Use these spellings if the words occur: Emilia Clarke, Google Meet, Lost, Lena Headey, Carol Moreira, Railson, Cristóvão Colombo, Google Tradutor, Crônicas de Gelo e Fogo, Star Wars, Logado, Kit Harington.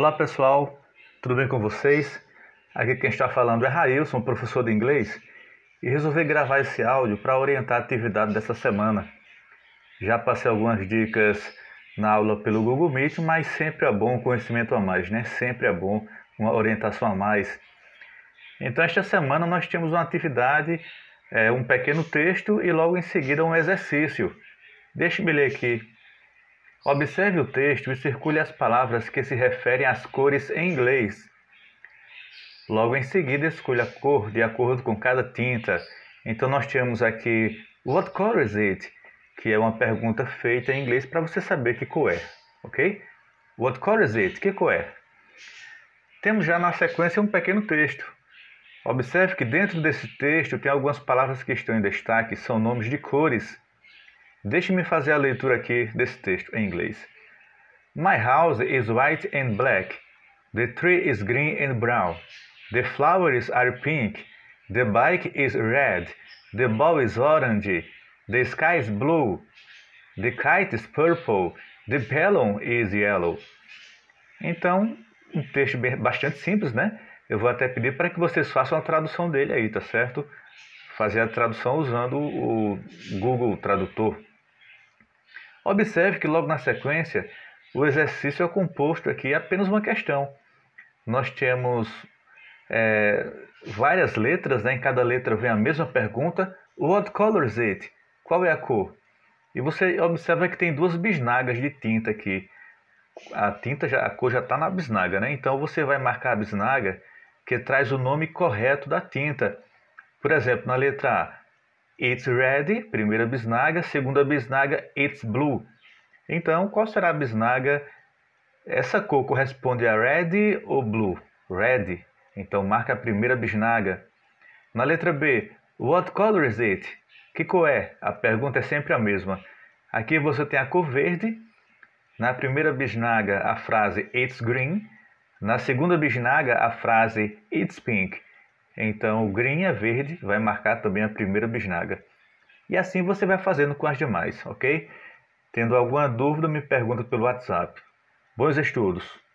Olá pessoal, tudo bem com vocês? Aqui quem está falando é Railson, professor de inglês, e resolvi gravar esse áudio para orientar a atividade dessa semana. Já passei algumas dicas na aula pelo Google Meet, mas sempre é bom um conhecimento a mais, né? Sempre é bom uma orientação a mais. Então esta semana nós temos uma atividade, um pequeno texto e logo em seguida um exercício. Deixe-me ler aqui. Observe o texto e circule as palavras que se referem às cores em inglês. Logo em seguida, escolha a cor de acordo com cada tinta. Então, nós temos aqui, what color is it? Que é uma pergunta feita em inglês para você saber que cor é, ok? What color is it? Que cor é? Temos já na sequência um pequeno texto. Observe que dentro desse texto tem algumas palavras que estão em destaque, são nomes de cores. Deixe-me fazer a leitura aqui desse texto em inglês. My house is white and black. The tree is green and brown. The flowers are pink. The bike is red. The ball is orange. The sky is blue. The kite is purple. The balloon is yellow. Então, um texto bastante simples, né? Eu vou até pedir para que vocês façam a tradução dele aí, tá certo? Fazer a tradução usando o Google Tradutor. Observe que logo na sequência, o exercício é composto aqui apenas uma questão. Nós temos várias letras, né? Em cada letra vem a mesma pergunta. What color is it? Qual é a cor? E você observa que tem duas bisnagas de tinta aqui. A cor já está na bisnaga, né? Então você vai marcar a bisnaga que traz o nome correto da tinta. Por exemplo, na letra A, it's red, primeira bisnaga, segunda bisnaga, it's blue. Então, qual será a bisnaga? Essa cor corresponde a red ou blue? Red. Então, marca a primeira bisnaga. Na letra B, what color is it? Que cor é? A pergunta é sempre a mesma. Aqui você tem a cor verde. Na primeira bisnaga, a frase it's green. Na segunda bisnaga, a frase it's pink. Então, o green é verde, vai marcar também a primeira bisnaga. E assim você vai fazendo com as demais, ok? Tendo alguma dúvida, me pergunta pelo WhatsApp. Bons estudos!